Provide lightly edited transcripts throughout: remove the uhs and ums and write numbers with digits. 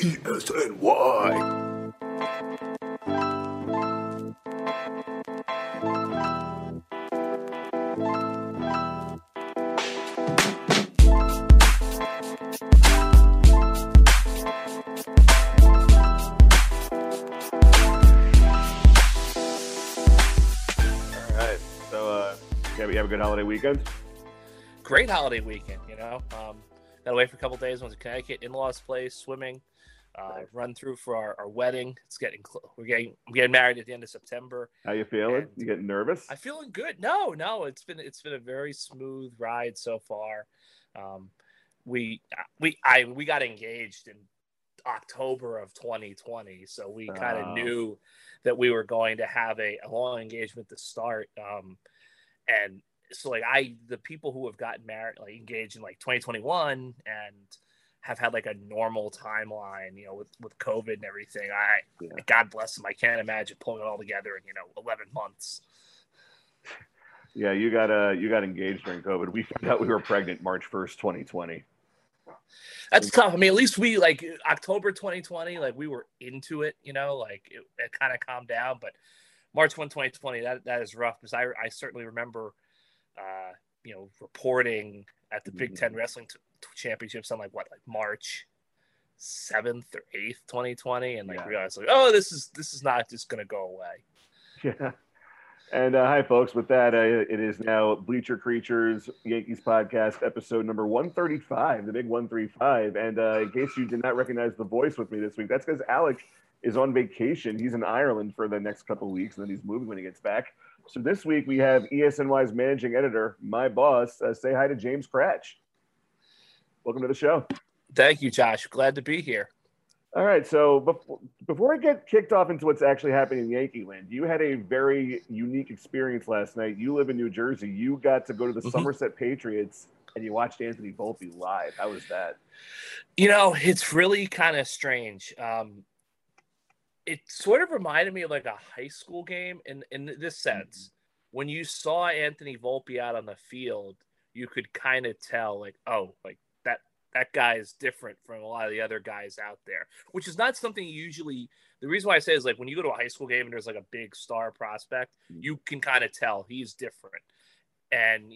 ESNY. You have a good holiday weekend? Great holiday weekend, you know. Got away for a couple days, went to Connecticut, in-laws' place, swimming, nice. Run through for our wedding. It's getting close. I'm getting married at the end of September. How you feeling? And you getting nervous? I'm feeling good. No, it's been a very smooth ride so far. We got engaged in October of 2020, so we kind of knew that we were going to have a long engagement to start. And so, the people who have gotten married, engaged in 2021 and have had a normal timeline, with COVID and everything. God bless them. I can't imagine pulling it all together in 11 months. Yeah, you got engaged during COVID. We found out we were pregnant March 1st, 2020. That's tough. I mean, at least we October 2020, we were into it. It kind of calmed down, but. March 1, 2020, that is rough because I certainly remember, reporting at the Big Ten Wrestling Championships on March 7th or 8th, 2020, and realized this is not just going to go away. Yeah. And hi, folks. With that, it is now Bleacher Creatures Yankees podcast episode number 135, the big 135. And in case you did not recognize the voice with me this week, that's because Alec is on vacation. He's in Ireland for the next couple of weeks, and then he's moving when he gets back. So this week we have ESNY's managing editor, my boss. Say hi to James Cratch. Welcome to the show. Thank you, Josh. Glad to be here. All right. So before I get kicked off into what's actually happening in Yankee land, you had a very unique experience last night. You live in New Jersey. You got to go to the Somerset Patriots and you watched Anthony Volpe live. How was that? It's really kind of strange. It sort of reminded me of a high school game in this sense. When you saw Anthony Volpe out on the field, you could kind of tell that guy is different from a lot of the other guys out there, which is not something usually. The reason why I say is when you go to a high school game and there's a big star prospect, you can kind of tell he's different. And,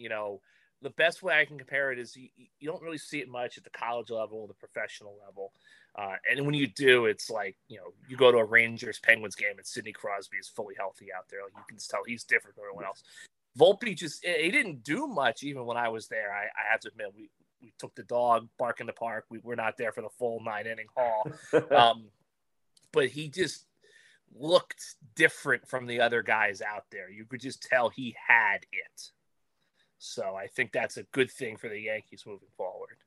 the best way I can compare it is you don't really see it much at the college level, the professional level. And when you do, it's you go to a Rangers-Penguins game and Sidney Crosby is fully healthy out there. You can just tell he's different from everyone else. Volpe he didn't do much even when I was there. I have to admit, we took the dog, bark in the park. We're not there for the full nine-inning haul. But he just looked different from the other guys out there. You could just tell he had it. So I think that's a good thing for the Yankees moving forward.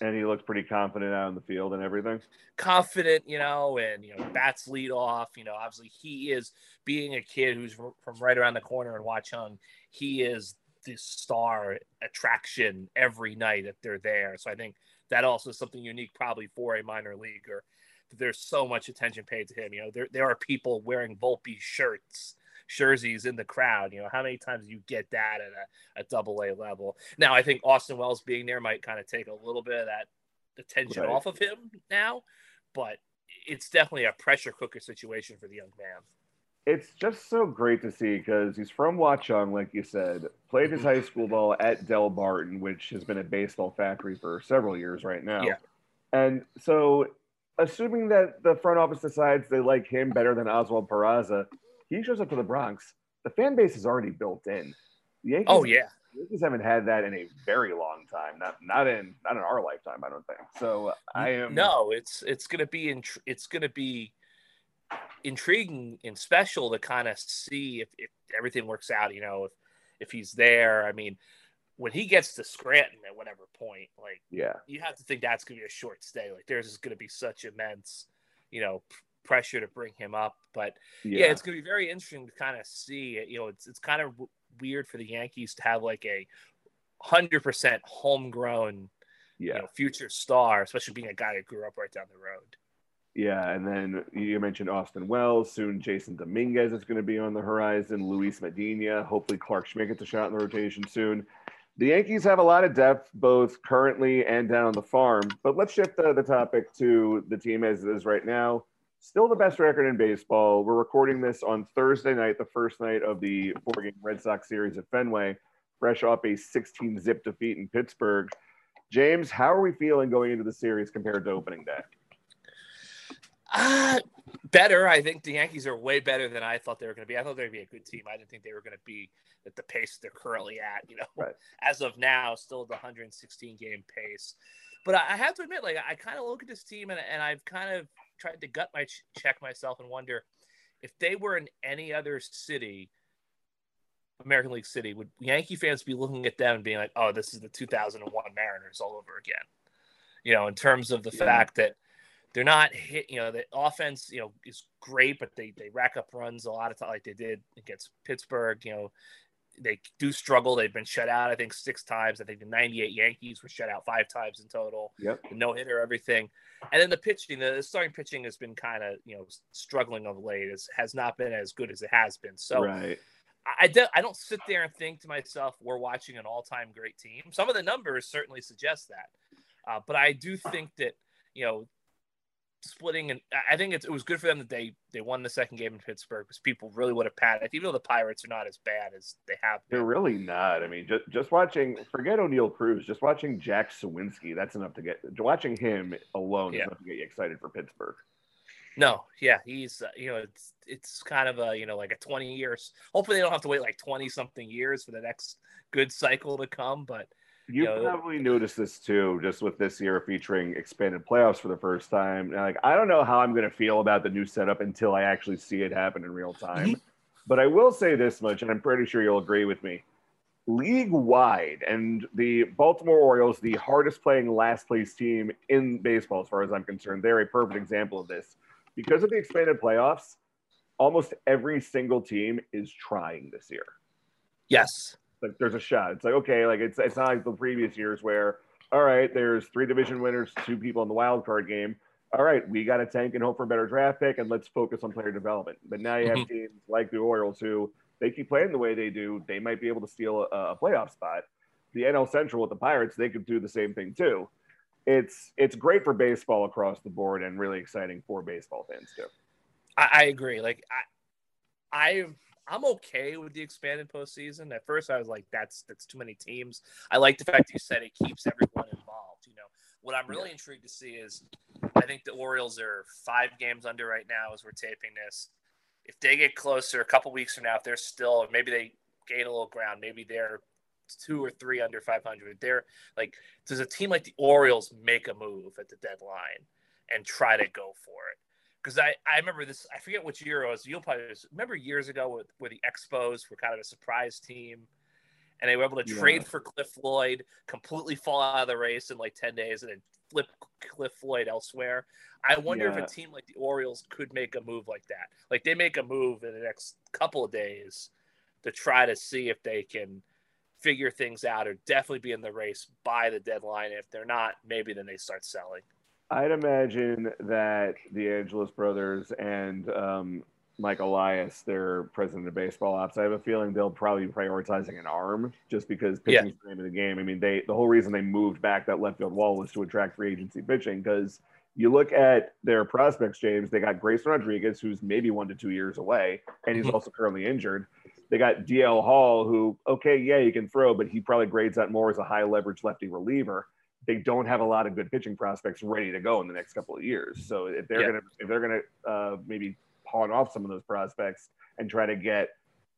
And he looked pretty confident out on the field and everything. Confident, bats lead off. Obviously he is, being a kid who's from right around the corner in Watchung, he is the star attraction every night that they're there. So I think that also is something unique probably for a minor leaguer. There's so much attention paid to him. There are people wearing Volpe jerseys in the crowd. How many times do you get that at a double-A level? Now, I think Austin Wells being there might kind of take a little bit of that attention off of him now, but it's definitely a pressure cooker situation for the young man. It's just so great to see because he's from Watchung, like you said, played his high school ball at Del Barton, which has been a baseball factory for several years right now. Yeah. And so assuming that the front office decides they like him better than Oswald Peraza, he shows up to the Bronx. The fan base is already built in. The Yankees, the Yankees haven't had that in a very long time. Not in our lifetime, I don't think. So I am. No, it's going to be intriguing and special to kind of see if everything works out. If he's there. I mean, when he gets to Scranton at whatever point, you have to think that's going to be a short stay. There's going to be such immense you know, pressure to bring him up. But yeah, it's going to be very interesting to kind of see, you know, it's kind of weird for the Yankees to have like a 100% homegrown, you know, future star, especially being a guy that grew up right down the road. Yeah, and then you mentioned Austin Wells. Soon Jason Dominguez is going to be on the horizon. Luis Medina. Hopefully Clark Schmidt gets a shot in the rotation soon. The Yankees have a lot of depth, both currently and down the farm. But let's shift the topic to the team as it is right now. Still the best record in baseball. We're recording this on Thursday night, the first night of the four-game Red Sox series at Fenway, fresh off a 16-zip defeat in Pittsburgh. James, how are we feeling going into the series compared to opening day? Better. I think the Yankees are way better than I thought they were going to be. I thought they would be a good team. I didn't think they were going to be at the pace they're currently at, you know, right. As of now, still the 116-game pace. But I have to admit, like, I kind of look at this team and I've kind of tried to gut my check myself and wonder if they were in any other city, American League city, would Yankee fans be looking at them and being like, oh, this is the 2001 Mariners all over again, you know, in terms of the fact that they're not hit, you know, the offense, you know, is great, but they rack up runs a lot of time like they did against Pittsburgh. You know, they do struggle. They've been shut out, I think, 6 times. I think the 98 Yankees were shut out 5 times in total. Yep. The no-hitter, everything. And then the pitching, the starting pitching has been kind of, you know, struggling of late. It has not been as good as it has been. So right. I don't sit there and think to myself, we're watching an all-time great team. Some of the numbers certainly suggest that. But I do think that, you know, splitting, and I think it was good for them that they won the second game in Pittsburgh because people really would have panicked, even though the Pirates are not as bad as they have been. They're really not. I mean, just watching, forget O'Neill Cruz, just watching Jack Sawinski, that's enough to get, watching him alone is enough to get you excited for Pittsburgh. No, yeah, he's, you know, it's kind of a, you know, like a 20 years, hopefully they don't have to wait like 20 something years for the next good cycle to come, but You probably noticed this too, just with this year featuring expanded playoffs for the first time. And like, I don't know how I'm going to feel about the new setup until I actually see it happen in real time. But I will say this much, and I'm pretty sure you'll agree with me. League-wide, and the Baltimore Orioles, the hardest-playing last-place team in baseball as far as I'm concerned, they're a perfect example of this. Because of the expanded playoffs, almost every single team is trying this year. Yes. Like there's a shot. It's like, okay, like it's not like the previous years where, all right, there's 3 division winners, 2 people in the wild card game. All right, we got to tank and hope for a better draft pick and let's focus on player development. But now you have teams like the Orioles who, they keep playing the way they do, they might be able to steal a playoff spot. The NL Central with the Pirates, they could do the same thing too. It's great for baseball across the board and really exciting for baseball fans too. I agree. Like I'm okay with the expanded postseason. At first, I was like, that's too many teams. I like the fact that you said it keeps everyone involved. You know, what I'm really intrigued to see is I think the Orioles are 5 games under right now as we're taping this. If they get closer a couple weeks from now, if they're still, maybe they gain a little ground, maybe they're 2 or 3 under 500. They're like, does a team like the Orioles make a move at the deadline and try to go for it? Because I remember this, I forget which year it was. You'll probably remember years ago where the Expos were kind of a surprise team, and they were able to trade for Cliff Floyd, completely fall out of the race in like 10 days, and then flip Cliff Floyd elsewhere. I wonder if a team like the Orioles could make a move like that. Like they make a move in the next couple of days to try to see if they can figure things out or definitely be in the race by the deadline. If they're not, maybe then they start selling. I'd imagine that the Angeles brothers and Mike Elias, their president of baseball ops, I have a feeling they'll probably be prioritizing an arm just because pitching is the name of the game. I mean, the whole reason they moved back that left field wall was to attract free agency pitching because you look at their prospects, James, they got Grayson Rodriguez, who's maybe 1 to 2 years away, and he's also currently injured. They got D.L. Hall, who, okay, yeah, he can throw, but he probably grades out more as a high-leverage lefty reliever. They don't have a lot of good pitching prospects ready to go in the next couple of years. So if they're gonna maybe pawn off some of those prospects and try to get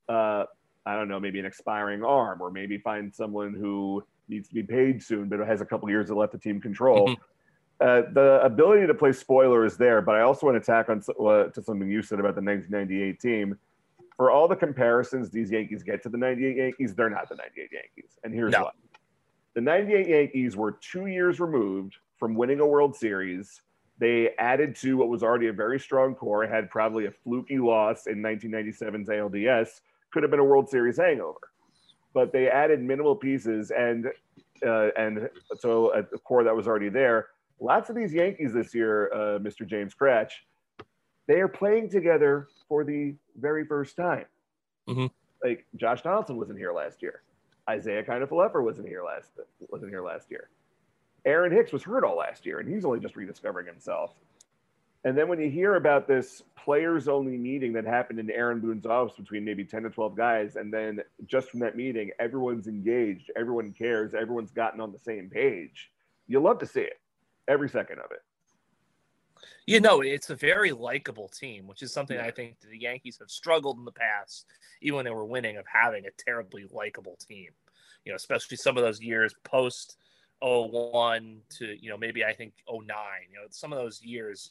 I don't know, maybe an expiring arm or maybe find someone who needs to be paid soon but has a couple of years left the team control. The ability to play spoiler is there, but I also want to tack on to something you said about the 1998 team. For all the comparisons these Yankees get to the 98 Yankees, they're not the 98 Yankees, and here's why. The 98 Yankees were 2 years removed from winning a World Series They added to what was already a very strong core, had probably a fluky loss in 1997's ALDS, could have been a World Series hangover. But they added minimal pieces and so a core that was already there. Lots of these Yankees this year, Mr. James Cratch, they are playing together for the very first time. Mm-hmm. Like Josh Donaldson wasn't here last year. Isaiah Kiner-Falefa wasn't here last year. Aaron Hicks was hurt all last year, and he's only just rediscovering himself. And then when you hear about this players-only meeting that happened in Aaron Boone's office between maybe 10 to 12 guys, and then just from that meeting, everyone's engaged, everyone cares, everyone's gotten on the same page, you love to see it, every second of it. You know, it's a very likable team, which is something I think the Yankees have struggled in the past, even when they were winning, of having a terribly likable team. You know, especially some of those years post 01 to, you know, maybe I think 09, you know, some of those years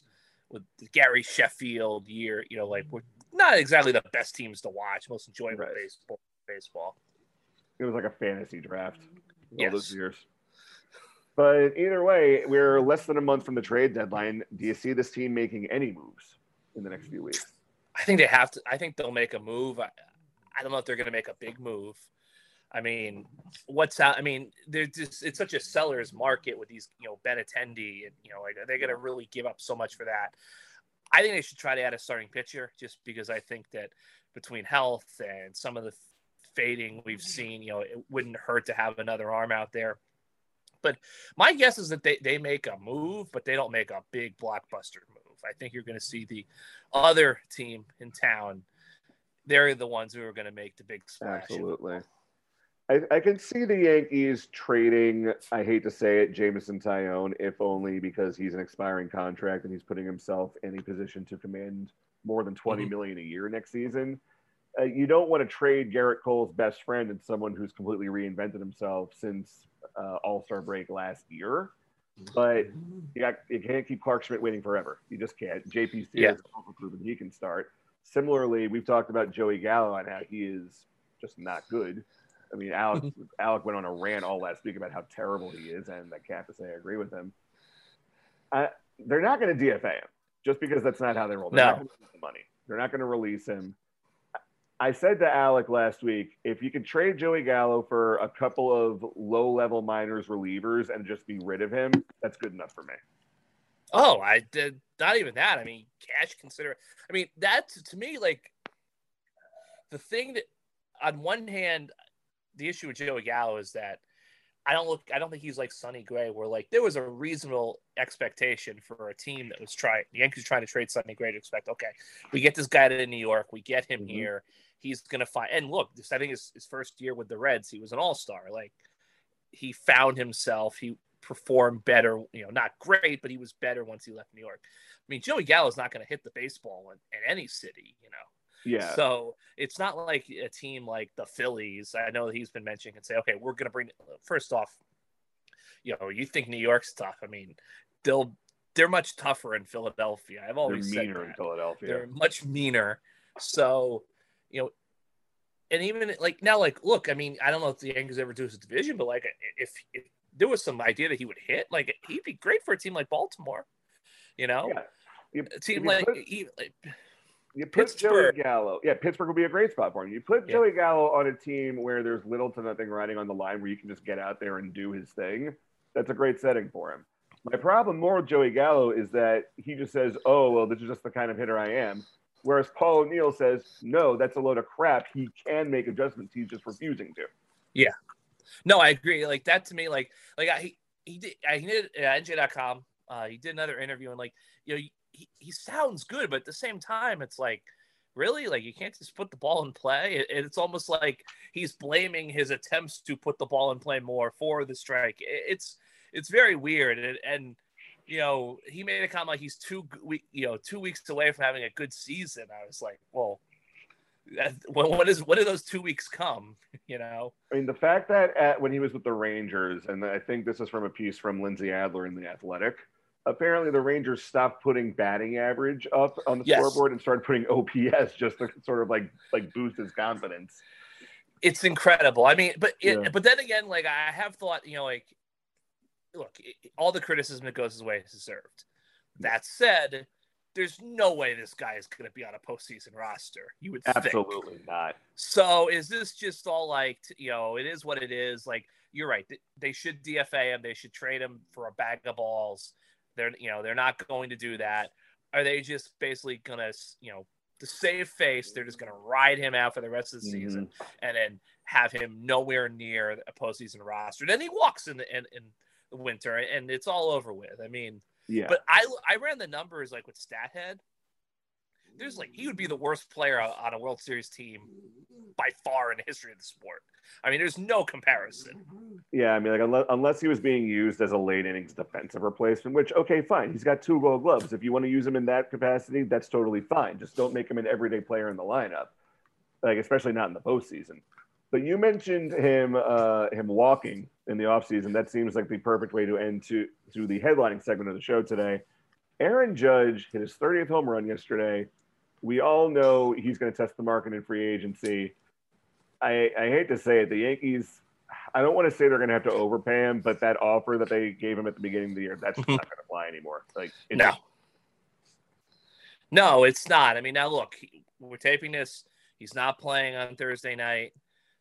with the Gary Sheffield year, you know, like we're not exactly the best teams to watch, most enjoyable baseball. It was like a fantasy draft all those years. But either way, we're less than a month from the trade deadline. Do you see this team making any moves in the next few weeks? I think they have to. I think they'll make a move. I don't know if they're going to make a big move. I mean, what's out? I mean, they're just, it's such a seller's market with these, you know, Benintendi, and, you know, like, are they going to really give up so much for that? I think they should try to add a starting pitcher, just because I think that between health and some of the fading we've seen, you know, it wouldn't hurt to have another arm out there. But my guess is that they make a move, but they don't make a big blockbuster move. I think you're going to see the other team in town. They're the ones who are going to make the big splash. Absolutely. I can see the Yankees trading, I hate to say it, Jameson Taillon, if only because he's an expiring contract and he's putting himself in a position to command more than $20 million a year next season. You don't want to trade Garrett Cole's best friend and someone who's completely reinvented himself since All-Star break last year, but you can't keep Clark Schmidt waiting forever. You just can't. JPC has also proven he can start. Similarly, we've talked about Joey Gallo and how he is just not good. I mean, Alec went on a rant all last week about how terrible he is, and I can't say I agree with him. They're not going to DFA him, just because that's not how they roll. They're not going to give him money. They're not going to release him. I said to Alec last week, if you could trade Joey Gallo for a couple of low-level minors relievers and just be rid of him, that's good enough for me. Oh, I did not even that. I mean, cash consider. I mean, that's to me like the thing that, on one hand, the issue with Joey Gallo is that I don't think he's like Sonny Gray, where like there was a reasonable expectation for a team that was the Yankees trying to trade Sonny Gray to expect, okay, we get this guy to New York, we get him here, he's going to find, and look, this, I think his first year with the Reds, he was an all-star. Like he found himself, he performed better, you know, not great, but he was better once he left New York. I mean, Joey Gallo is not going to hit the baseball in any city, you know? Yeah. So it's not like a team like the Phillies. I know he's been mentioning and say, okay, we're going to bring. First off, you know, you think New York's tough. I mean, they're much tougher in Philadelphia. I've always said meaner in Philadelphia. They're much meaner. So, you know, and even like now, like look, I mean, I don't know if the Yankees ever do his division, but like if there was some idea that he would hit, like he'd be great for a team like Baltimore. You know, a team You put Pittsburgh. Joey Gallo. Yeah, Pittsburgh would be a great spot for him. You put Joey Gallo on a team where there's little to nothing riding on the line where you can just get out there and do his thing. That's a great setting for him. My problem more with Joey Gallo is that he just says, oh, well, this is just the kind of hitter I am. Whereas Paul O'Neill says, no, that's a load of crap. He can make adjustments. He's just refusing to. Yeah. No, I agree. Like that to me, he did NJ.com. He did another interview and like, you know, He sounds good, but at the same time, it's like, really? Like, you can't just put the ball in play? It's almost like he's blaming his attempts to put the ball in play more for the strike. It's very weird. And you know, he made a comment like he's 2 weeks away from having a good season. I was like, well, when do those 2 weeks come, you know? I mean, the fact that when he was with the Rangers, and I think this is from a piece from Lindsay Adler in The Athletic, apparently the Rangers stopped putting batting average up on the scoreboard and started putting OPS just to sort of like boost his confidence. It's incredible. I mean, but then again, like I have thought, you know, like, look, all the criticism that goes his way is deserved. That said, there's no way this guy is going to be on a postseason roster. You would absolutely think. Not. So is this just all like, you know, it is what it is. Like, you're right. They should DFA him. They should trade him for a bag of balls. They're, you know, they're not going to do that. Are they just basically going to, you know, to save face, they're just going to ride him out for the rest of the season and then have him nowhere near a postseason roster? Then he walks in the winter and it's all over with. I mean, yeah. But I ran the numbers like with Stathead. There's like, he would be the worst player on a World Series team by far in the history of the sport. I mean, there's no comparison. Yeah, I mean, like unless he was being used as a late innings defensive replacement, which, okay, fine. He's got 2 Gold Gloves. If you want to use him in that capacity, that's totally fine. Just don't make him an everyday player in the lineup, like especially not in the postseason. But you mentioned him walking in the offseason. That seems like the perfect way to end to the headlining segment of the show today. Aaron Judge hit his 30th home run yesterday. We all know he's going to test the market in free agency. I hate to say it, the Yankees, I don't want to say they're going to have to overpay him, but that offer that they gave him at the beginning of the year, that's not going to fly anymore. Like, No, it's not. I mean, now look, we're taping this. He's not playing on Thursday night.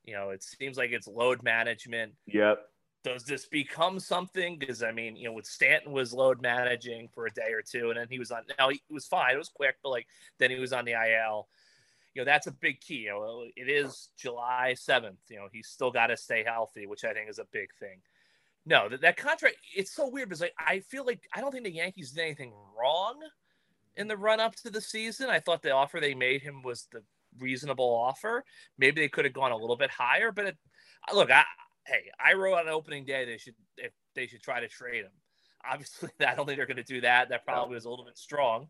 You know, it seems like it's load management. Yep. Does this become something? Because, I mean, you know, with Stanton was load managing for a day or two, and then he was on – now he was fine. It was quick, but, like, then he was on the IL. You know, that's a big key. You know, it is July 7th. You know, he's still got to stay healthy, which I think is a big thing. No, that contract – it's so weird because, like, I feel like I don't think the Yankees did anything wrong in the run-up to the season. I thought the offer they made him was the reasonable offer. Maybe they could have gone a little bit higher, but I wrote on opening day they should try to trade him. Obviously, I don't think they're going to do that. That probably was a little bit strong.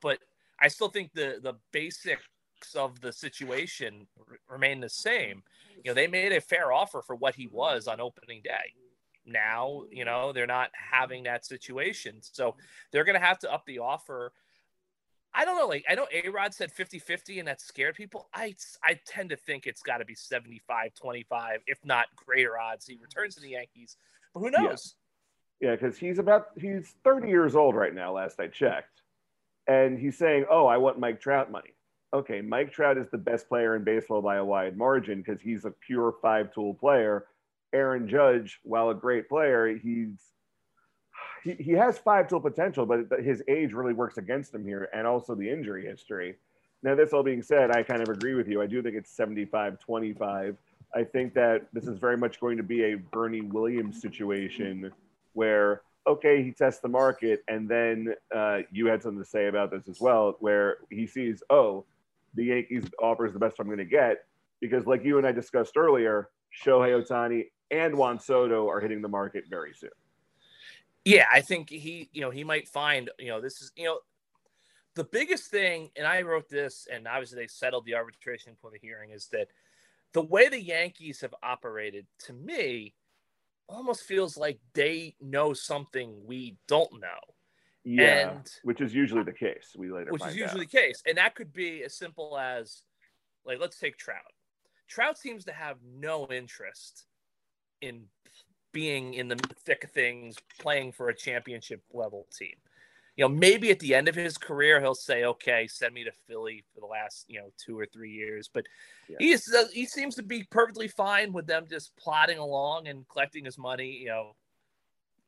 But I still think the basics of the situation remain the same. You know, they made a fair offer for what he was on opening day. Now, you know, they're not having that situation. So they're going to have to up the offer. I don't know. Like, I know A-Rod said 50-50 and that scared people. I tend to think it's got to be 75-25, if not greater odds he returns to the Yankees. But who knows? Yeah, because he's 30 years old right now, last I checked. And he's saying, oh, I want Mike Trout money. Okay, Mike Trout is the best player in baseball by a wide margin because he's a pure 5-tool player. Aaron Judge, while a great player, He has 5-tool potential, but his age really works against him here, and also the injury history. Now, this all being said, I kind of agree with you. I do think it's 75-25. I think that this is very much going to be a Bernie Williams situation where, okay, he tests the market, and then you had something to say about this as well, where he sees, oh, the Yankees offer is the best I'm going to get, because like you and I discussed earlier, Shohei Ohtani and Juan Soto are hitting the market very soon. Yeah, I think he might find, this is, the biggest thing, and I wrote this, and obviously they settled the arbitration for the hearing, is that the way the Yankees have operated, to me, almost feels like they know something we don't know. Yeah, and, which is usually the case. And that could be as simple as, like, let's take Trout. Trout seems to have no interest in being in the thick of things, playing for a championship level team. You know, maybe at the end of his career, he'll say, okay, send me to Philly for the last, 2 or 3 years. But he seems to be perfectly fine with them just plodding along and collecting his money,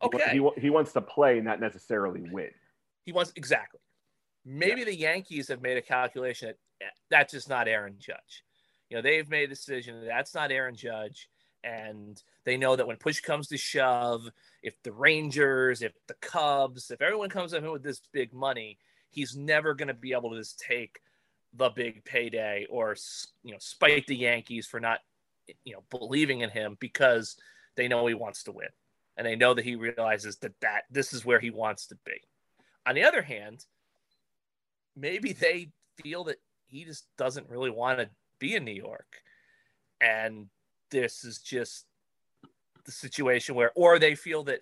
Okay. He wants to play, not necessarily win. Exactly. Maybe the Yankees have made a calculation that that's just not Aaron Judge. You know, they've made a decision that that's not Aaron Judge. And they know that when push comes to shove, if the Rangers, if the Cubs, if everyone comes at him with this big money, he's never going to be able to just take the big payday or, spite the Yankees for not, believing in him, because they know he wants to win. And they know that he realizes that this is where he wants to be. On the other hand, maybe they feel that he just doesn't really want to be in New York. And this is just the situation where, or they feel that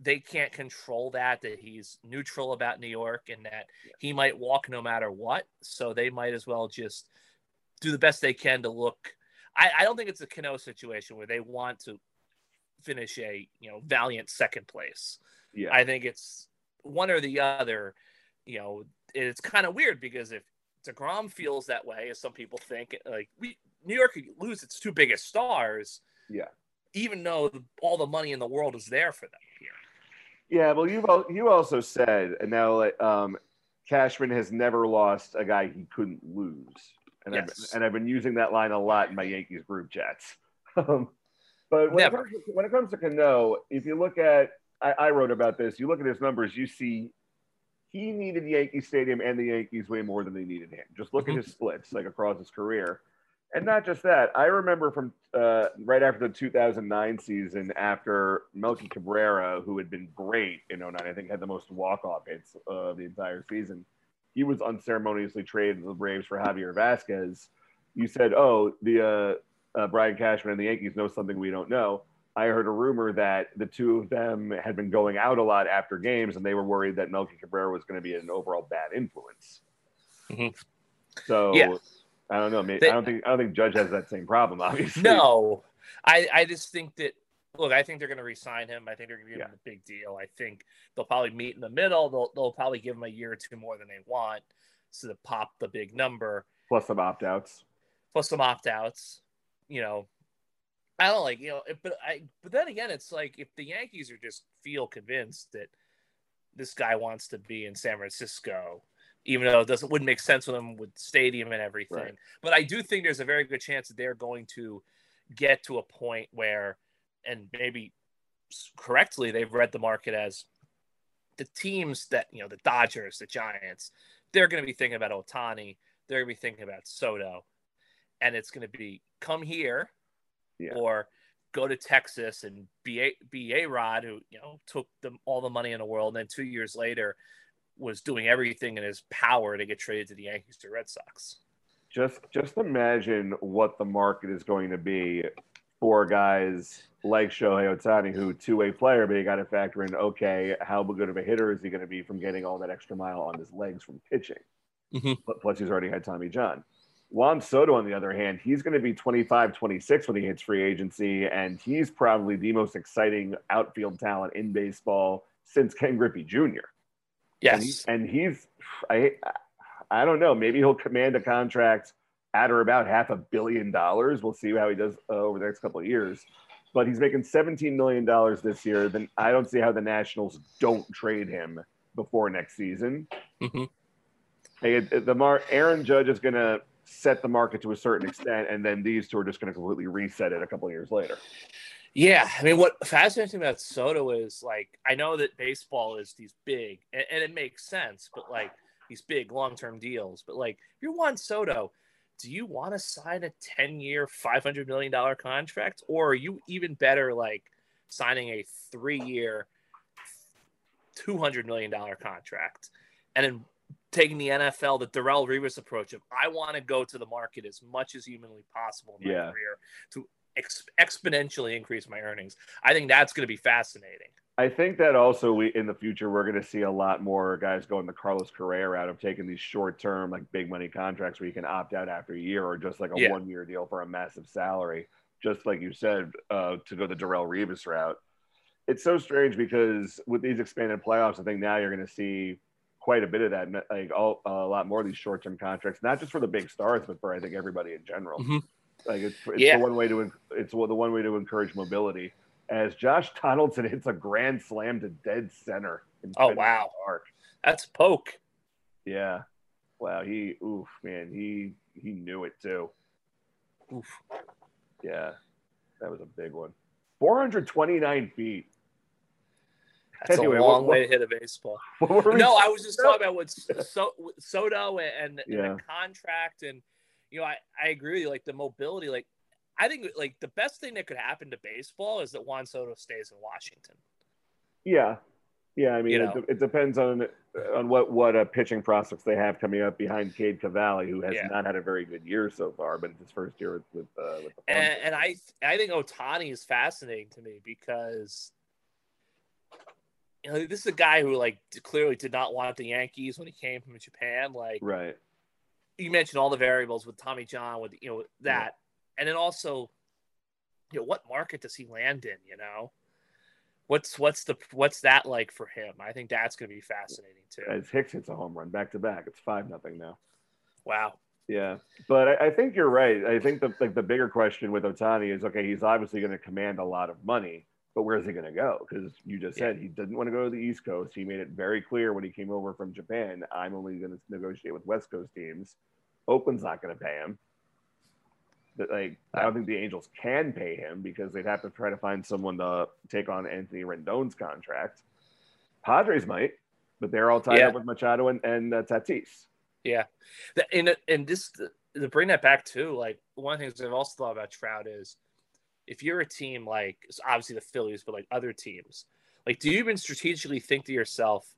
they can't control that he's neutral about New York and that he might walk no matter what. So they might as well just do the best they can to look. I don't think it's a Cano situation where they want to finish a valiant second place. Yeah. I think it's one or the other, you know, it's kind of weird because if DeGrom feels that way, as some people think, like New York could lose its two biggest stars. Yeah. Even though all the money in the world is there for them here. Yeah, well, you also said, and now Cashman has never lost a guy he couldn't lose. And, yes. I've been using that line a lot in my Yankees group chats. But when it comes to Cano, if you look at, I wrote about this, you look at his numbers, you see he needed Yankee Stadium and the Yankees way more than they needed him. Just look at his splits, like across his career. And not just that, I remember from right after the 2009 season, after Melky Cabrera, who had been great in 09, I think had the most walk-off hits the entire season. He was unceremoniously traded to the Braves for Javier Vasquez. You said, oh, the Brian Cashman and the Yankees know something we don't know. I heard a rumor that the two of them had been going out a lot after games, and they were worried that Melky Cabrera was going to be an overall bad influence. So... yeah. I don't know. Maybe, I don't think Judge has that same problem, obviously. No. I just think that, look, I think they're going to re-sign him. I think they're going to give him a big deal. I think they'll probably meet in the middle. They'll probably give him a year or two more than they want to pop the big number. Plus some opt-outs. You know, I don't like, you know, but then again, it's like if the Yankees are just feel convinced that this guy wants to be in San Francisco, even though it wouldn't make sense with them with stadium and everything. Right. But I do think there's a very good chance that they're going to get to a point where, and maybe correctly, they've read the market as the teams that, you know, the Dodgers, the Giants, they're going to be thinking about Ohtani. They're going to be thinking about Soto. And it's going to be come here or go to Texas and be A-Rod, who, you know, took them all the money in the world. And then 2 years later, was doing everything in his power to get traded to the Yankees or Red Sox. Just imagine what the market is going to be for guys like Shohei Ohtani, who two-way player, but you got to factor in, okay, how good of a hitter is he going to be from getting all that extra mile on his legs from pitching? Plus, he's already had Tommy John. Juan Soto, on the other hand, he's going to be 25, 26 when he hits free agency, and he's probably the most exciting outfield talent in baseball since Ken Griffey Jr. Yes. And he's I don't know, maybe he'll command a contract at or about $500 million. We'll see how he does over the next couple of years. But he's making $17 million this year. Then I don't see how the Nationals don't trade him before next season. Hey, Aaron Judge is going to set the market to a certain extent, and then these two are just going to completely reset it a couple of years later. Yeah, I mean, what fascinates me about Soto is, like, I know that baseball is these big, and it makes sense, but, like, these big long-term deals. But, like, if you're Juan Soto, do you want to sign a 10-year, $500 million contract? Or are you even better, like, signing a 3-year, $200 million contract? And then taking the NFL, the Darrelle Revis approach of, I want to go to the market as much as humanly possible in my career to exponentially increase my earnings. I think that's going to be fascinating. I think that also in the future, we're going to see a lot more guys going the Carlos Correa route of taking these short-term, like, big money contracts where you can opt out after a year or just like a 1 year deal for a massive salary. Just like you said, to go the Darrelle Revis route. It's so strange because with these expanded playoffs, I think now you're going to see quite a bit of that, like a lot more of these short-term contracts, not just for the big stars, but for, I think, everybody in general. Like it's the one way to encourage mobility. As Josh Donaldson hits a grand slam to dead center. Wow! Park. That's poke. Yeah. Wow. He knew it too. Yeah, that was a big one. 429 feet. That's anyway, a long way to hit a baseball. I was just talking about what Soto and the contract and. You know, I agree with you, like, the mobility. Like, I think, like, the best thing that could happen to baseball is that Juan Soto stays in Washington. Yeah. Yeah, I mean, it depends on what pitching prospects they have coming up behind Cade Cavalli, who has not had a very good year so far, but it's his first year with the and I think Ohtani is fascinating to me because, you know, this is a guy who, like, clearly did not want the Yankees when he came from Japan. Like, right. You mentioned all the variables with Tommy John, with, you know, that. And then also, you know, what market does he land in, you know? What's that like for him? I think that's going to be fascinating too. As Hicks hits a home run back to back, it's 5-0 now. Wow. Yeah, but I think you're right. I think the bigger question with Ohtani is, okay, he's obviously going to command a lot of money, but where is he going to go? Because you just said he didn't want to go to the East Coast. He made it very clear when he came over from Japan, I'm only going to negotiate with West Coast teams. Oakland's not going to pay him. I don't think the Angels can pay him because they'd have to try to find someone to take on Anthony Rendon's contract. Padres might, but they're all tied up with Machado and Tatis. Yeah. And this, to bring that back too, like one of the things I've also thought about Trout is if you're a team like obviously the Phillies, but like other teams, like do you even strategically think to yourself,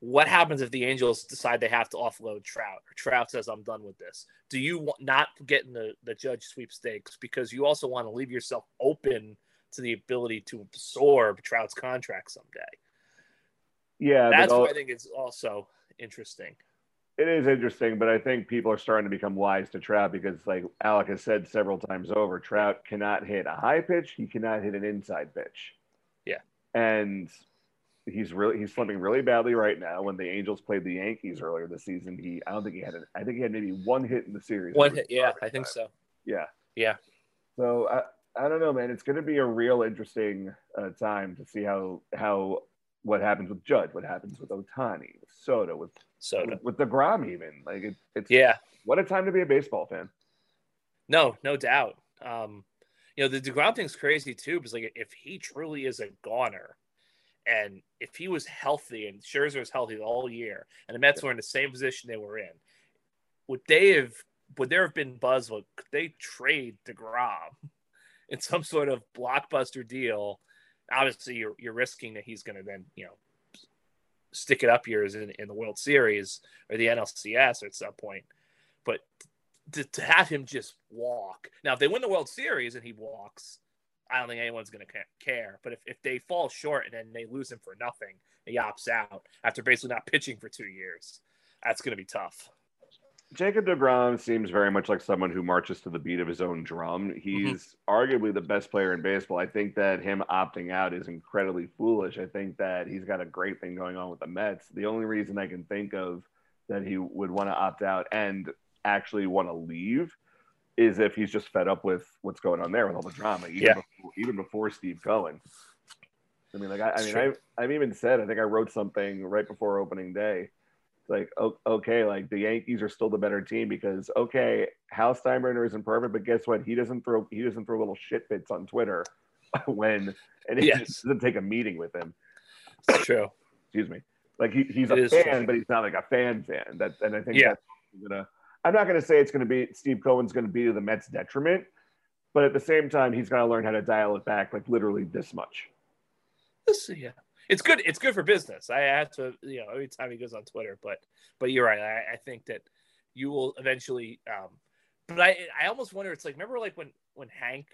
what happens if the Angels decide they have to offload Trout or Trout says, I'm done with this? Do you not get in the Judge sweepstakes because you also want to leave yourself open to the ability to absorb Trout's contract someday? Yeah. That's what I think is also interesting. It is interesting, but I think people are starting to become wise to Trout because, like Alec has said several times over, Trout cannot hit a high pitch. He cannot hit an inside pitch. Yeah. And he's slumping really badly right now. When the Angels played the Yankees earlier this season, I think he had maybe one hit in the series. One hit, yeah, I think so. Yeah. Yeah. So I don't know, man. It's going to be a real interesting time to see how what happens with Judge, what happens with Ohtani, with Soto, with DeGrom even. Like it's what a time to be a baseball fan. No doubt. The DeGrom thing's crazy too, because like if he truly is a goner and if he was healthy and Scherzer was healthy all year and the Mets were in the same position they were in, would there have been buzz? Would they trade DeGrom in some sort of blockbuster deal? Obviously you're risking that he's going to then, stick it up years in the World Series or the NLCS at some point, but to have him just walk. Now, if they win the World Series and he walks, I don't think anyone's going to care. But if they fall short and then they lose him for nothing, he opts out after basically not pitching for 2 years. That's going to be tough. Jacob DeGrom seems very much like someone who marches to the beat of his own drum. He's arguably the best player in baseball. I think that him opting out is incredibly foolish. I think that he's got a great thing going on with the Mets. The only reason I can think of that he would want to opt out and actually want to leave is if he's just fed up with what's going on there with all the drama, even before Steve Cohen. I mean, I've even said, I think I wrote something right before opening day. Like, okay, like the Yankees are still the better team because, okay, Hank Steinbrenner isn't perfect, but guess what? He doesn't throw little shit bits on Twitter when he just doesn't take a meeting with him. It's true. Excuse me. Like he's a fan, true. But he's not like a fan. I'm not going to say it's going to be Steve Cohen's going to be to the Mets' detriment, but at the same time, he's got to learn how to dial it back, like literally this much. Yeah. It's good. It's good for business. I have to, every time he goes on Twitter. But you're right. I think that you will eventually. But I almost wonder. It's like remember like when Hank,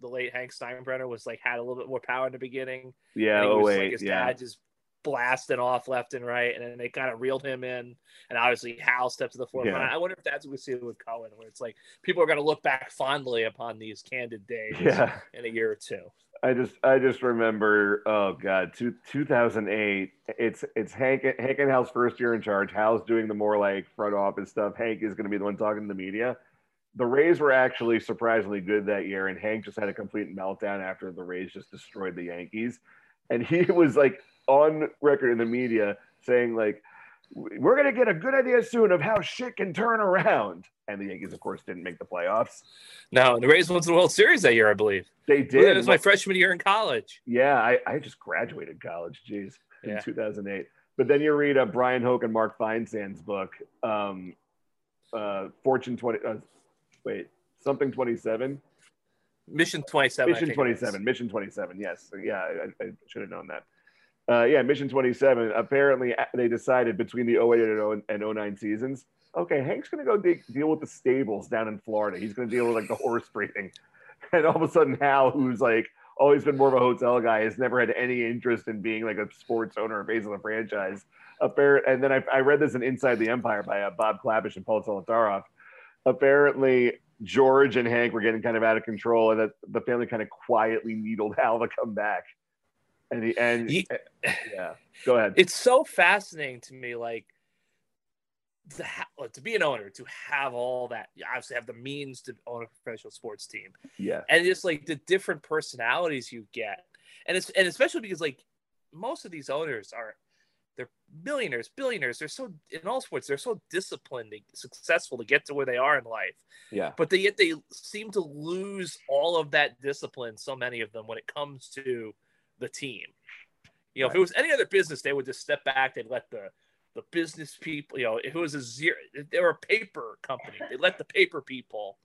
the late Hank Steinbrenner was like had a little bit more power in the beginning. Yeah. His dad just blasting off left and right, and then they kind of reeled him in. And obviously Hal stepped to the forefront. Yeah. I wonder if that's what we see with Cohen, where it's like people are going to look back fondly upon these candid days in a year or two. I just remember, 2008. It's Hank and Hal's first year in charge. Hal's doing the more like front office stuff. Hank is going to be the one talking to the media. The Rays were actually surprisingly good that year, and Hank just had a complete meltdown after the Rays just destroyed the Yankees, and he was like on record in the media saying like, "We're going to get a good idea soon of how shit can turn around." And the Yankees, of course, didn't make the playoffs. No, the Rays won the World Series that year, I believe. They did. It was my freshman year in college. Yeah, I just graduated college, in 2008. But then you read Brian Hoke and Mark Feinstein's book, Mission 27, yes. Yeah, I should have known that. Mission 27. Apparently, they decided between the 2008 and 2009 seasons, okay, Hank's going to go deal with the stables down in Florida. He's going to deal with, like, the horse breeding. And all of a sudden, Hal, who's, like, always been more of a hotel guy, has never had any interest in being, like, a sports owner or face of the franchise. And then I read this in Inside the Empire by Bob Klapisch and Paul Zolotaroff. Apparently, George and Hank were getting kind of out of control, and the family kind of quietly needled Hal to come back. And the end. Yeah. Go ahead. It's so fascinating to me, like, to be an owner, to have all that. You obviously have the means to own a professional sports team. Yeah. And just like the different personalities you get. And it's, and especially because like most of these owners are, they're millionaires, billionaires. They're so, in all sports, they're so disciplined and successful to get to where they are in life. Yeah. But yet they seem to lose all of that discipline, so many of them, when it comes to the team. You know, right. If it was any other business, they would just step back. They'd let the business people, you know, if it was if they were a paper company, they let the paper people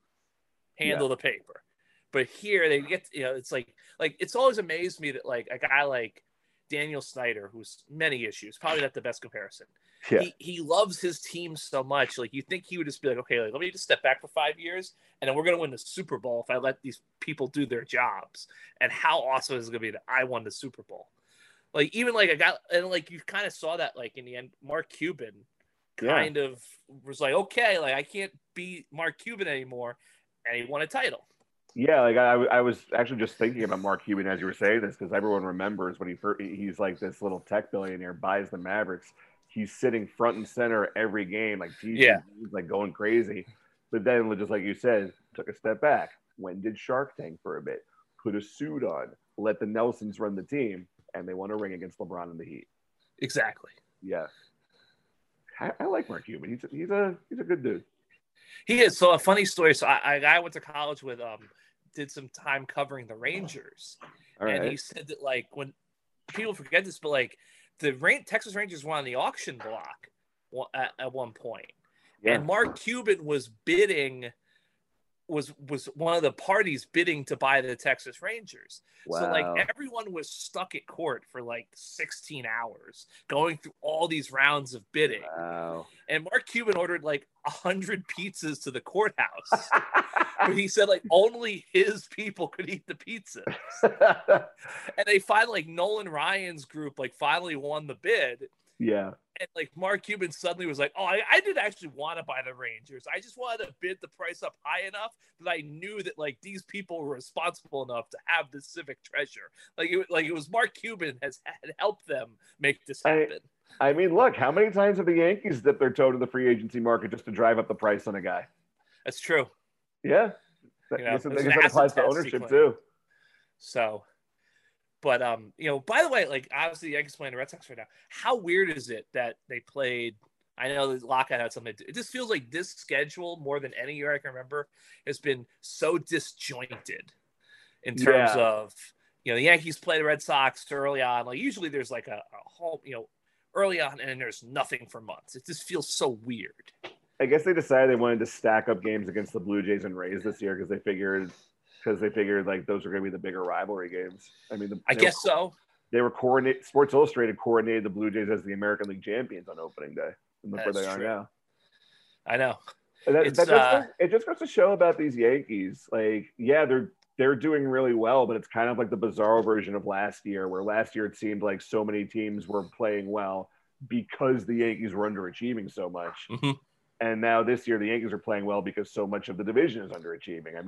handle the paper. But here they get, you know, it's like, it's always amazed me that like a guy like Daniel Snyder, who's many issues, probably not the best comparison. Yeah. He loves his team so much. Like, you think he would just be like, okay, like, let me just step back for 5 years, and then we're going to win the Super Bowl if I let these people do their jobs. And how awesome is it going to be that I won the Super Bowl? Like, even like a guy, and like you kind of saw that, like in the end, Mark Cuban kind of was like, okay, like I can't be Mark Cuban anymore, and he won a title. Yeah, like I was actually just thinking about Mark Cuban as you were saying this, because everyone remembers when he's like this little tech billionaire, buys the Mavericks. He's sitting front and center every game, like he's like going crazy. But then, just like you said, took a step back. When did Shark Tank for a bit? Put a suit on. Let the Nelsons run the team, and they won a ring against LeBron and the Heat. Exactly. Yeah, I like Mark Cuban. He's a good dude. He is. So a funny story. So I went to college with did some time covering the Rangers. All right. And he said that, like, when people forget this, but like the Texas Rangers were on the auction block at one point. Yeah. And Mark Cuban was bidding, was one of the parties bidding to buy the Texas Rangers. Wow. So like everyone was stuck at court for like 16 hours going through all these rounds of bidding. Wow. And Mark Cuban ordered like 100 pizzas to the courthouse. But he said like only his people could eat the pizzas. And they finally, like Nolan Ryan's group, like finally won the bid. Yeah. And like Mark Cuban suddenly was like, oh, I didn't actually want to buy the Rangers. I just wanted to bid the price up high enough that I knew that like these people were responsible enough to have this civic treasure. Like it was Mark Cuban had helped them make this happen. I mean, look, how many times have the Yankees dipped their toe to the free agency market just to drive up the price on a guy? That's true. Yeah. You know, that applies to ownership too. So, but, you know, by the way, like, obviously the Yankees playing the Red Sox right now. How weird is it that they played – I know the lockout had something to do. It just feels like this schedule, more than any year I can remember, has been so disjointed in terms of, you know, the Yankees play the Red Sox early on. Like, usually there's like a whole, you know, early on, and then there's nothing for months. It just feels so weird. I guess they decided they wanted to stack up games against the Blue Jays and Rays this year because they figured – like those are going to be the bigger rivalry games. I mean, I guess so. They were coordinated. Sports Illustrated coordinated the Blue Jays as the American League champions on opening day, and look where they are now. I know. It just goes to show about these Yankees. Like, yeah, they're doing really well, but it's kind of like the bizarro version of last year, where last year it seemed like so many teams were playing well because the Yankees were underachieving so much. Mm-hmm. And now this year, the Yankees are playing well because so much of the division is underachieving. I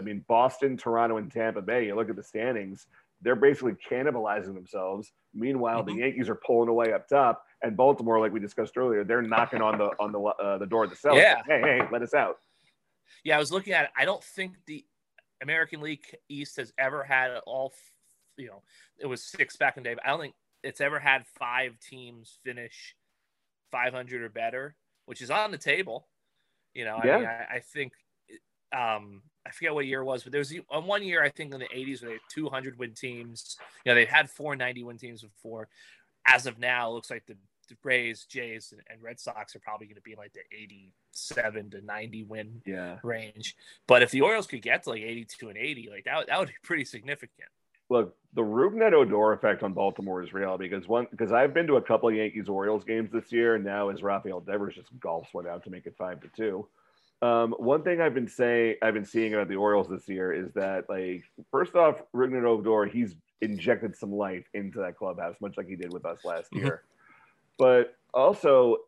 mean, Boston, Toronto, and Tampa Bay, you look at the standings, they're basically cannibalizing themselves. Meanwhile, the Yankees are pulling away up top, and Baltimore, like we discussed earlier, they're knocking on the door of the Celtics. Yeah. Hey, let us out. Yeah, I was looking at it. I don't think the American League East has ever had all, you know, it was six back in the day, but I don't think it's ever had five teams finish 500 or better, which is on the table. You know, I mean, I think, I forget what year it was, but there was one year, I think in the 80s, where they had 200 win teams. You know, they've had 490 win teams before. As of now, it looks like the Rays, Jays, and Red Sox are probably going to be in like the 87 to 90 win range. But if the Orioles could get to like 82 and 80, like that would be pretty significant. Look, the Rougned Odor effect on Baltimore is real because I've been to a couple of Yankees-Orioles games this year, and now as Rafael Devers just golfs one out to make it 5-2. One thing I've been seeing about the Orioles this year is that, like, first off, Rougned Odor, he's injected some life into that clubhouse, much like he did with us last year. But also,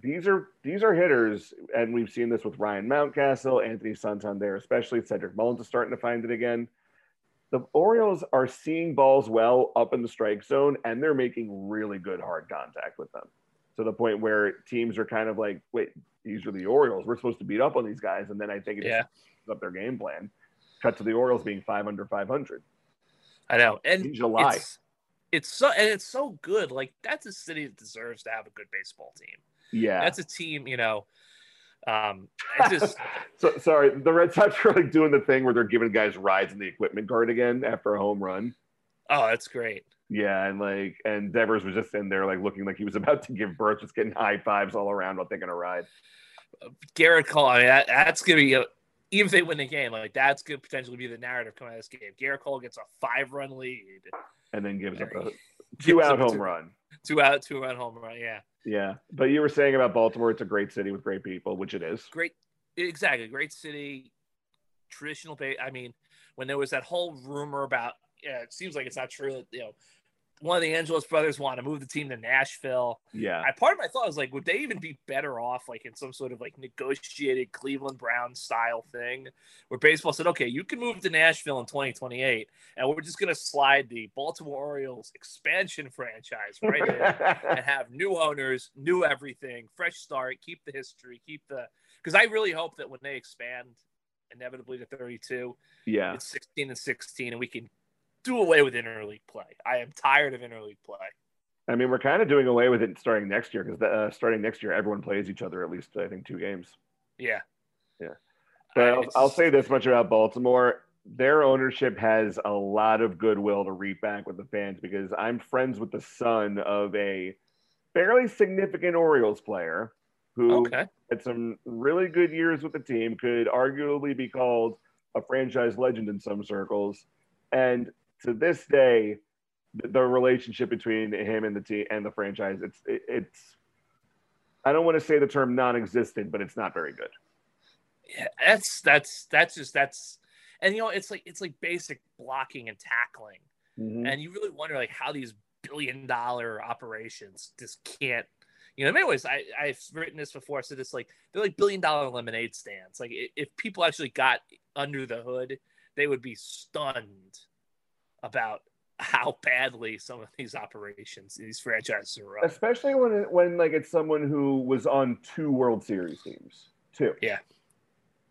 these are hitters, and we've seen this with Ryan Mountcastle, Anthony Santander, especially Cedric Mullins is starting to find it again. the Orioles are seeing balls well up in the strike zone, and they're making really good hard contact with them, to the point where teams are kind of like, wait, these are the Orioles. We're supposed to beat up on these guys. And then I think it just up their game plan. Cut to the Orioles being .500/.500. I know. And in July. It's so good. Like, that's a city that deserves to have a good baseball team. Yeah. That's a team, you know. The Red Sox are like doing the thing where they're giving guys rides in the equipment cart again after a home run. Oh, that's great. Yeah, and Devers was just in there like looking like he was about to give birth, just getting high fives all around while taking a ride. Garrett Cole, I mean, that's gonna be even if they win the game, like that's gonna potentially be the narrative coming out of this game. Garrett Cole gets a 5-run lead, and then gives up a two-out home run. Two-out home run. Yeah. Yeah, but you were saying about Baltimore. It's a great city with great people, which it is. Great city, traditional. I mean, when there was that whole rumor about. Yeah, it seems like it's not true that, you know, one of the Angelos brothers want to move the team to Nashville. Yeah. Part of my thought was like, would they even be better off like in some sort of like negotiated Cleveland Browns style thing where baseball said, okay, you can move to Nashville in 2028 and we're just going to slide the Baltimore Orioles expansion franchise right there and have new owners, new everything, fresh start, keep the history, because I really hope that when they expand inevitably to 32, it's 16-16 and we can do away with interleague play. I am tired of interleague play. I mean, we're kind of doing away with it starting next year because starting next year, everyone plays each other at least, I think, 2 games. Yeah. Yeah. But I'll say this much about Baltimore. Their ownership has a lot of goodwill to reap back with the fans because I'm friends with the son of a fairly significant Orioles player who had some really good years with the team, could arguably be called a franchise legend in some circles. And to this day, the relationship between him and the team and the franchise, it's I don't want to say the term non-existent, but it's not very good. Yeah, that's and you know, it's like basic blocking and tackling. Mm-hmm. And you really wonder like how these billion-dollar operations just can't, you know, in many ways, I've written this before. I said it's like they're like billion-dollar lemonade stands. Like if people actually got under the hood, they would be stunned about how badly some of these operations, these franchises are run. Especially when like it's someone who was on 2 World Series teams, too. Yeah.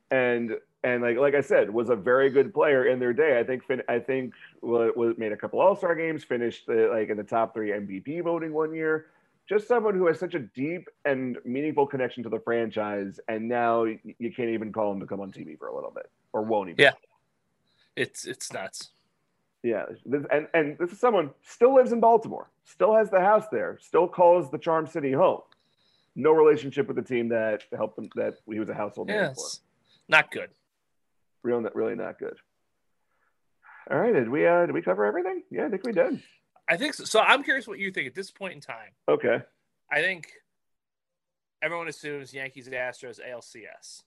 And like I said, was a very good player in their day. I think made a couple All-Star games, finished like in the top 3 MVP voting one year. Just someone who has such a deep and meaningful connection to the franchise, and now you can't even call him to come on TV for a little bit, or won't even. Yeah. It's nuts. Yeah, and this is someone still lives in Baltimore, still has the house there, still calls the Charm City home. No relationship with the team that helped him, that he was a household name for. Not good. Really not good. All right, did we cover everything? Yeah, I think we did. I think so. So I'm curious what you think at this point in time. Okay. I think everyone assumes Yankees and Astros ALCS.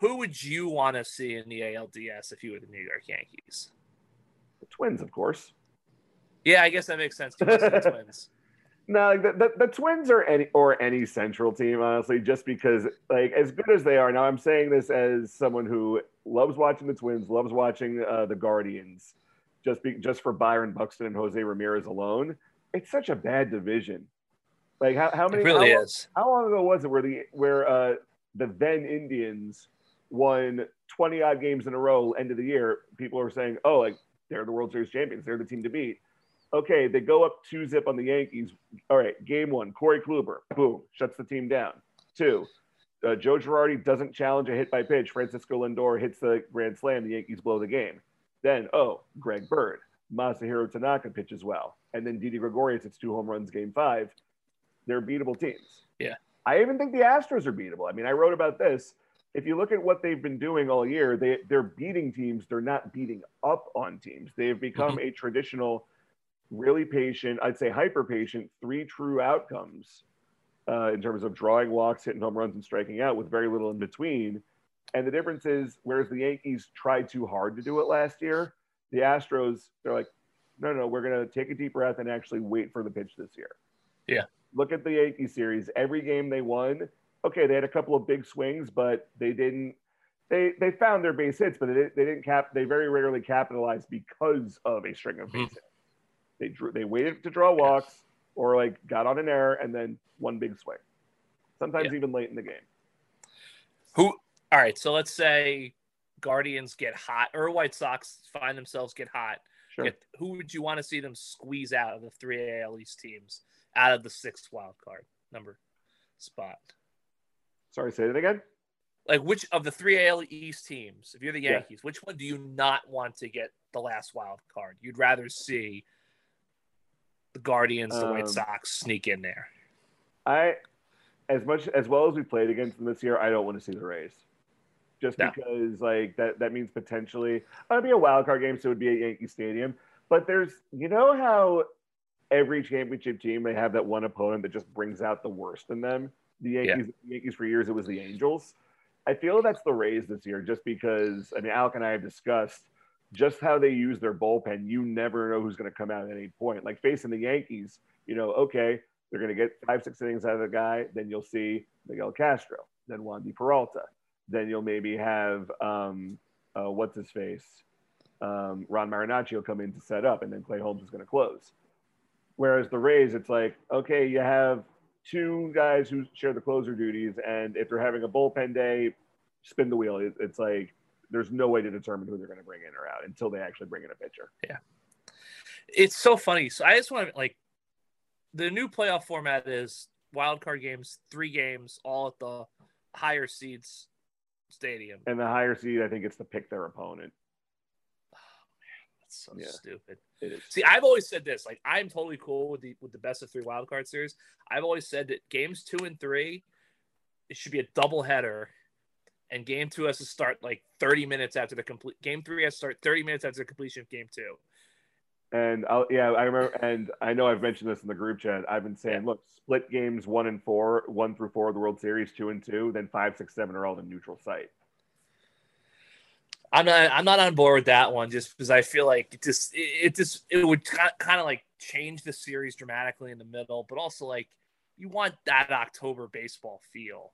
Who would you want to see in the ALDS if you were the New York Yankees? The Twins, of course. Yeah, I guess that makes sense. The Twins. No, like the Twins are any Central team, honestly, just because like as good as they are. Now, I'm saying this as someone who loves watching the Twins, loves watching the Guardians, just for Byron Buxton and Jose Ramirez alone. It's such a bad division. Like how long ago was it where the then Indians won 20-odd games in a row end of the year, people are saying, oh, like they're the World Series champions. They're the team to beat. Okay, they go up 2-0 on the Yankees. All right, game 1, Corey Kluber, boom, shuts the team down. 2, Joe Girardi doesn't challenge a hit by pitch. Francisco Lindor hits the grand slam. The Yankees blow the game. Then, Greg Bird, Masahiro Tanaka pitches well. And then Didi Gregorius hits 2 home runs game 5. They're beatable teams. Yeah. I even think the Astros are beatable. I mean, I wrote about this. If you look at what they've been doing all year, they're beating teams. They're not beating up on teams. They've become a traditional, really patient, I'd say hyper-patient, 3 true outcomes in terms of drawing walks, hitting home runs, and striking out with very little in between. And the difference is, whereas the Yankees tried too hard to do it last year, the Astros, they're like, no, we're going to take a deep breath and actually wait for the pitch this year. Yeah. Look at the Yankee series. Every game they won, okay, they had a couple of big swings, but they didn't they found their base hits, but they very rarely capitalized because of a string of base hits. They waited to draw walks or like got on an error and then one big swing. Sometimes even late in the game. All right, so let's say Guardians get hot or White Sox find themselves get hot. Sure. Who would you want to see them squeeze out of the three AL East teams out of the sixth wild card number spot? Sorry, say that again? Like, which of the three AL East teams, if you're the Yankees, which one do you not want to get the last wild card? You'd rather see the Guardians, the White Sox sneak in there. As well as we played against them this year, I don't want to see the Rays. Because like that means potentially it'd be a wild card game, so it would be at Yankee Stadium. But there's, you know how every championship team they have that one opponent that just brings out the worst in them. The Yankees, for years it was the Angels. I feel that's the Rays this year, just because Alec and I have discussed just how they use their bullpen. You never know who's going to come out at any point. Like facing the Yankees, okay, they're going to get 5-6 innings out of the guy. Then you'll see Miguel Castro, then Wandy Peralta. Then you'll maybe have, Ron Marinaccio come in to set up, and then Clay Holmes is going to close. Whereas the Rays, it's like, okay, you have two guys who share the closer duties, and if they're having a bullpen day, spin the wheel. It's like there's no way to determine who they're going to bring in or out until they actually bring in a pitcher. Yeah. It's so funny. So I just want to, like, the new playoff format is wild card games, 3 games, all at the higher seeds stadium, and the higher seed I think it's to pick their opponent. Oh man, that's so stupid. It is. See, I've always said this, like, I'm totally cool with the best of 3 wild card series. I've always said that games 2 and 3, it should be a double header, and game 2 has to start like 30 minutes after the complete game 3 has to start 30 minutes after the completion of game 2. And I remember, and I know I've mentioned this in the group chat. I've been saying, look, split games 1 and 4, 1 through 4 of the World Series, 2 and 2, then 5, 6, 7 are all in neutral site. I'm not on board with that one, just because I feel like it would kind of like change the series dramatically in the middle, but also like you want that October baseball feel.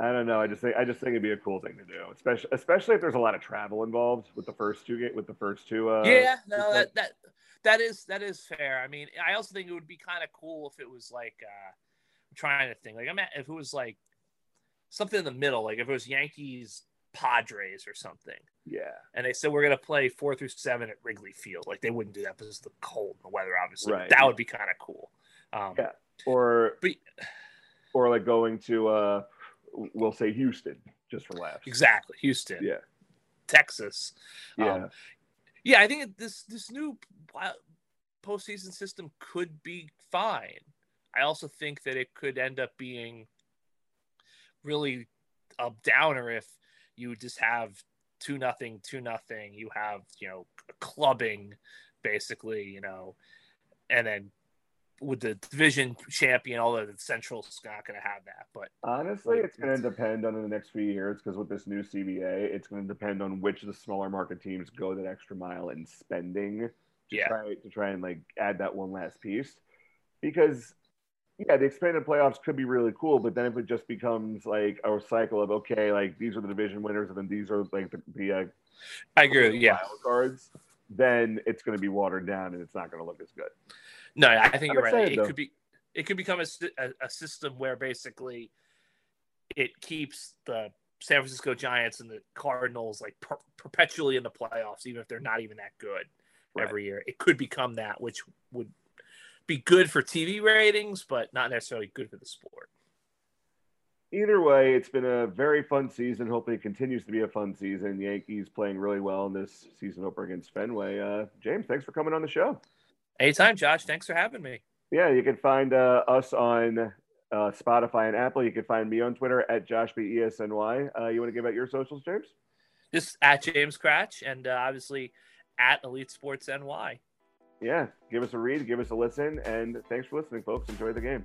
I don't know. I just think it'd be a cool thing to do, especially if there's a lot of travel involved with the first two. That is fair. I mean, I also think it would be kind of cool if it was like I'm trying to think, like if it was like something in the middle, like if it was Yankees Padres or something. Yeah. And they said we're gonna play 4 through 7 at Wrigley Field. Like they wouldn't do that because of the cold and the weather, obviously. Right. That would be kind of cool. Or like going to. We'll say Houston, just for laughs. Exactly, Houston. Yeah, Texas. Yeah, I think this new postseason system could be fine. I also think that it could end up being really a downer if you just have 2-0. You have clubbing, basically, and then. With the division champion, although the Central's not going to have that. But honestly, it's going to depend on the next few years, because with this new CBA, it's going to depend on which of the smaller market teams go that extra mile in spending to try and like add that one last piece. Because the expanded playoffs could be really cool, but then if it just becomes like a cycle of okay, like these are the division winners, and then these are like the I agree, wild cards, then it's going to be watered down and it's not going to look as good. No, I think you're right. It could become a system where basically it keeps the San Francisco Giants and the Cardinals like perpetually in the playoffs, even if they're not even that good every year. It could become that, which would be good for TV ratings, but not necessarily good for the sport. Either way, it's been a very fun season. Hopefully it continues to be a fun season. The Yankees playing really well in this season opener against Fenway. James, thanks for coming on the show. Anytime, Josh. Thanks for having me. Yeah, you can find us on Spotify and Apple. You can find me on Twitter at JoshBESNY. You want to give out your socials, James? Just at James Cratch and obviously at Elite Sports NY. Yeah, give us a read, give us a listen, and thanks for listening, folks. Enjoy the game.